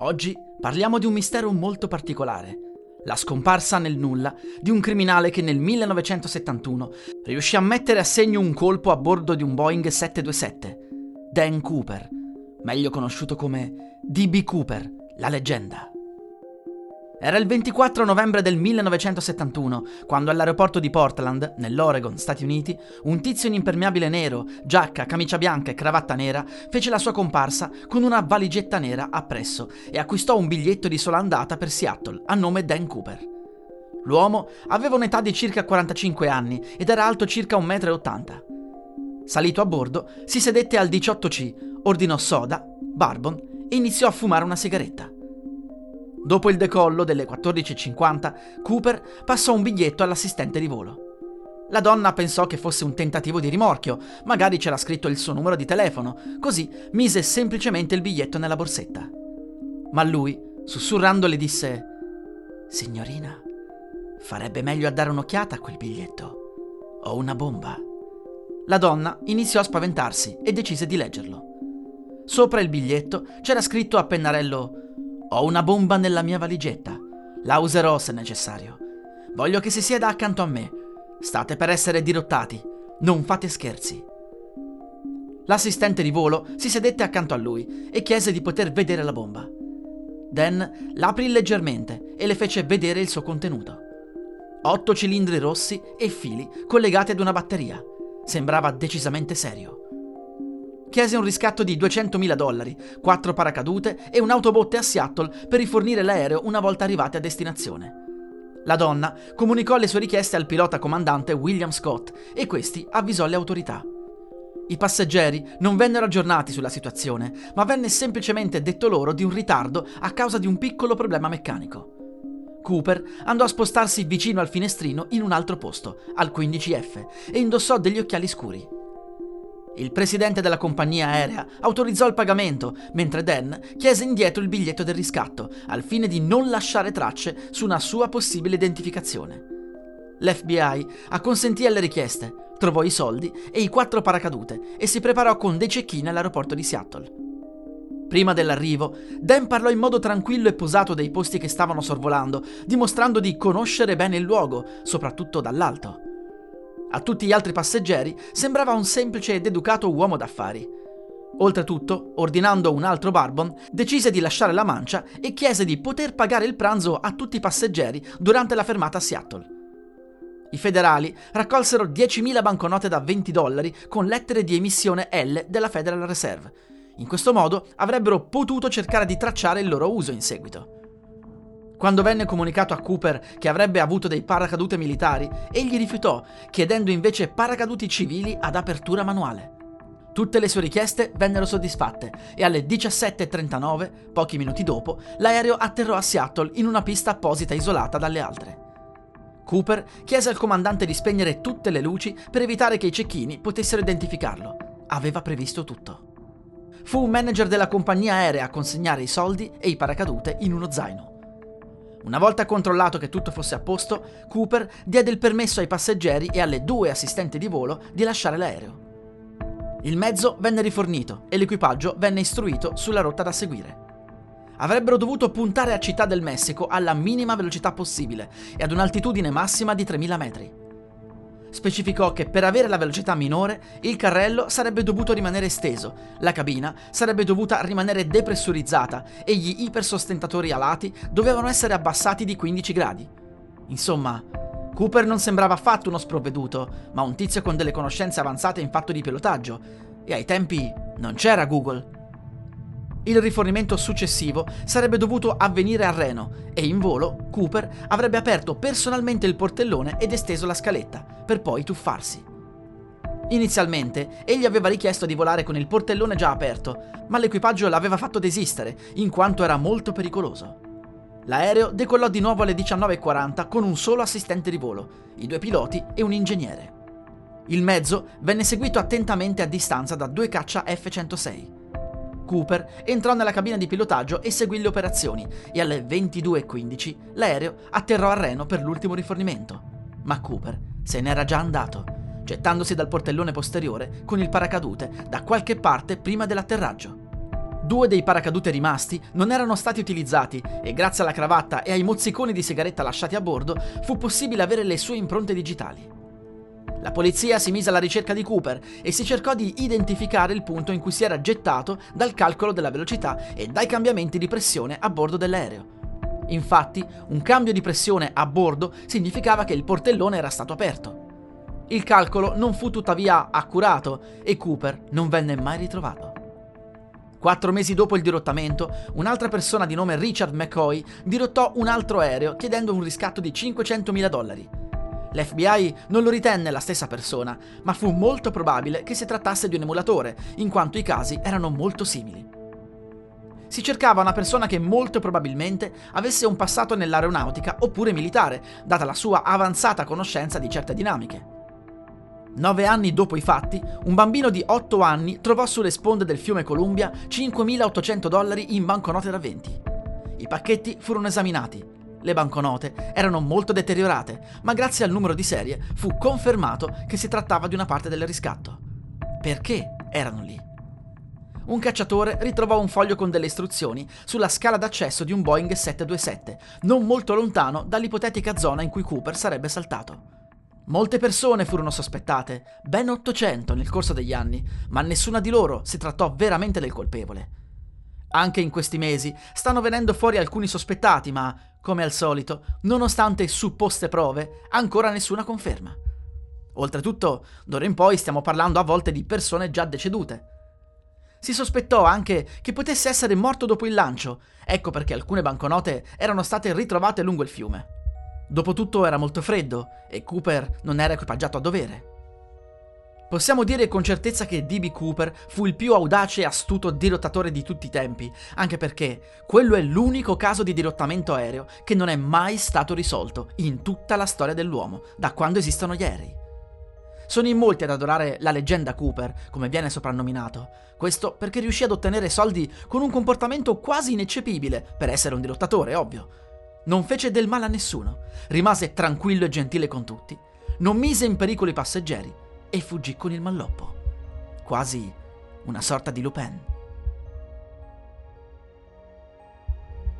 Oggi parliamo di un mistero molto particolare, la scomparsa nel nulla di un criminale che nel 1971 riuscì a mettere a segno un colpo a bordo di un Boeing 727, Dan Cooper, meglio conosciuto come D.B. Cooper, la leggenda. Era il 24 novembre del 1971, quando all'aeroporto di Portland, nell'Oregon, Stati Uniti, un tizio in impermeabile nero, giacca, camicia bianca e cravatta nera fece la sua comparsa con una valigetta nera appresso e acquistò un biglietto di sola andata per Seattle a nome Dan Cooper. L'uomo aveva un'età di circa 45 anni ed era alto circa 1,80 m. Salito a bordo, si sedette al 18C, ordinò soda, bourbon e iniziò a fumare una sigaretta. Dopo il decollo delle 14:50, Cooper passò un biglietto all'assistente di volo. La donna pensò che fosse un tentativo di rimorchio, magari c'era scritto il suo numero di telefono, così mise semplicemente il biglietto nella borsetta. Ma lui, sussurrando, le disse: «Signorina, farebbe meglio a dare un'occhiata a quel biglietto. Ho una bomba». La donna iniziò a spaventarsi e decise di leggerlo. Sopra il biglietto c'era scritto a pennarello: «Ho una bomba nella mia valigetta. La userò se necessario. Voglio che si sieda accanto a me. State per essere dirottati. Non fate scherzi». L'assistente di volo si sedette accanto a lui e chiese di poter vedere la bomba. Dan l'aprì leggermente e le fece vedere il suo contenuto. 8 cilindri rossi e fili collegati ad una batteria. Sembrava decisamente serio. Chiese un riscatto di $200.000, 4 paracadute e un'autobotte a Seattle per rifornire l'aereo una volta arrivati a destinazione. La donna comunicò le sue richieste al pilota comandante William Scott e questi avvisò le autorità. I passeggeri non vennero aggiornati sulla situazione, ma venne semplicemente detto loro di un ritardo a causa di un piccolo problema meccanico. Cooper andò a spostarsi vicino al finestrino in un altro posto, al 15F, e indossò degli occhiali scuri. Il presidente della compagnia aerea autorizzò il pagamento, mentre Dan chiese indietro il biglietto del riscatto, al fine di non lasciare tracce su una sua possibile identificazione. L'FBI acconsentì alle richieste, trovò i soldi e i 4 paracadute e si preparò con dei cecchini all'aeroporto di Seattle. Prima dell'arrivo, Dan parlò in modo tranquillo e posato dei posti che stavano sorvolando, dimostrando di conoscere bene il luogo, soprattutto dall'alto. A tutti gli altri passeggeri sembrava un semplice ed educato uomo d'affari. Oltretutto, ordinando un altro bourbon, decise di lasciare la mancia e chiese di poter pagare il pranzo a tutti i passeggeri durante la fermata a Seattle. I federali raccolsero 10.000 banconote da $20 con lettere di emissione L della Federal Reserve. In questo modo avrebbero potuto cercare di tracciare il loro uso in seguito. Quando venne comunicato a Cooper che avrebbe avuto dei paracadute militari, egli rifiutò, chiedendo invece paracaduti civili ad apertura manuale. Tutte le sue richieste vennero soddisfatte e alle 17:39, pochi minuti dopo, l'aereo atterrò a Seattle in una pista apposita isolata dalle altre. Cooper chiese al comandante di spegnere tutte le luci per evitare che i cecchini potessero identificarlo. Aveva previsto tutto. Fu un manager della compagnia aerea a consegnare i soldi e i paracadute in uno zaino. Una volta controllato che tutto fosse a posto, Cooper diede il permesso ai passeggeri e alle 2 assistenti di volo di lasciare l'aereo. Il mezzo venne rifornito e l'equipaggio venne istruito sulla rotta da seguire. Avrebbero dovuto puntare a Città del Messico alla minima velocità possibile e ad un'altitudine massima di 3.000 metri. Specificò che per avere la velocità minore il carrello sarebbe dovuto rimanere esteso, la cabina sarebbe dovuta rimanere depressurizzata e gli ipersostentatori alati dovevano essere abbassati di 15 gradi. Insomma, Cooper non sembrava affatto uno sprovveduto, ma un tizio con delle conoscenze avanzate in fatto di pilotaggio, e ai tempi non c'era Google. Il rifornimento successivo sarebbe dovuto avvenire a Reno e in volo Cooper avrebbe aperto personalmente il portellone ed esteso la scaletta, per poi tuffarsi. Inizialmente egli aveva richiesto di volare con il portellone già aperto, ma l'equipaggio l'aveva fatto desistere in quanto era molto pericoloso. L'aereo decollò di nuovo alle 19:40 con un solo assistente di volo, i 2 piloti e un ingegnere. Il mezzo venne seguito attentamente a distanza da 2 caccia F-106. Cooper entrò nella cabina di pilotaggio e seguì le operazioni e alle 22:15 l'aereo atterrò a Reno per l'ultimo rifornimento. Ma Cooper se n'era già andato, gettandosi dal portellone posteriore con il paracadute da qualche parte prima dell'atterraggio. Due dei paracadute rimasti non erano stati utilizzati e grazie alla cravatta e ai mozziconi di sigaretta lasciati a bordo fu possibile avere le sue impronte digitali. La polizia si mise alla ricerca di Cooper e si cercò di identificare il punto in cui si era gettato dal calcolo della velocità e dai cambiamenti di pressione a bordo dell'aereo. Infatti, un cambio di pressione a bordo significava che il portellone era stato aperto. Il calcolo non fu tuttavia accurato e Cooper non venne mai ritrovato. 4 mesi dopo il dirottamento, un'altra persona di nome Richard McCoy dirottò un altro aereo chiedendo un riscatto di $500.000. L'FBI non lo ritenne la stessa persona, ma fu molto probabile che si trattasse di un emulatore, in quanto i casi erano molto simili. Si cercava una persona che molto probabilmente avesse un passato nell'aeronautica oppure militare, data la sua avanzata conoscenza di certe dinamiche. 9 anni dopo i fatti, un bambino di 8 anni trovò sulle sponde del fiume Columbia $5.800 in banconote ravventi. I pacchetti furono esaminati. Le banconote erano molto deteriorate, ma grazie al numero di serie fu confermato che si trattava di una parte del riscatto. Perché erano lì? Un cacciatore ritrovò un foglio con delle istruzioni sulla scala d'accesso di un Boeing 727, non molto lontano dall'ipotetica zona in cui Cooper sarebbe saltato. Molte persone furono sospettate, ben 800 nel corso degli anni, ma nessuna di loro si trattò veramente del colpevole. Anche in questi mesi stanno venendo fuori alcuni sospettati, ma, come al solito, nonostante supposte prove, ancora nessuna conferma. Oltretutto, d'ora in poi stiamo parlando a volte di persone già decedute. Si sospettò anche che potesse essere morto dopo il lancio, ecco perché alcune banconote erano state ritrovate lungo il fiume. Dopotutto era molto freddo e Cooper non era equipaggiato a dovere. Possiamo dire con certezza che D.B. Cooper fu il più audace e astuto dirottatore di tutti i tempi, anche perché quello è l'unico caso di dirottamento aereo che non è mai stato risolto in tutta la storia dell'uomo, da quando esistono gli aerei. Sono in molti ad adorare la leggenda Cooper, come viene soprannominato. Questo perché riuscì ad ottenere soldi con un comportamento quasi ineccepibile, per essere un dirottatore, ovvio. Non fece del male a nessuno, rimase tranquillo e gentile con tutti, non mise in pericolo i passeggeri e fuggì con il malloppo. Quasi una sorta di Lupin.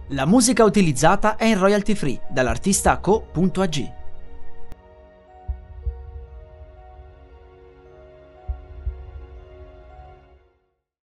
La musica utilizzata è in royalty free dall'artista co.ag.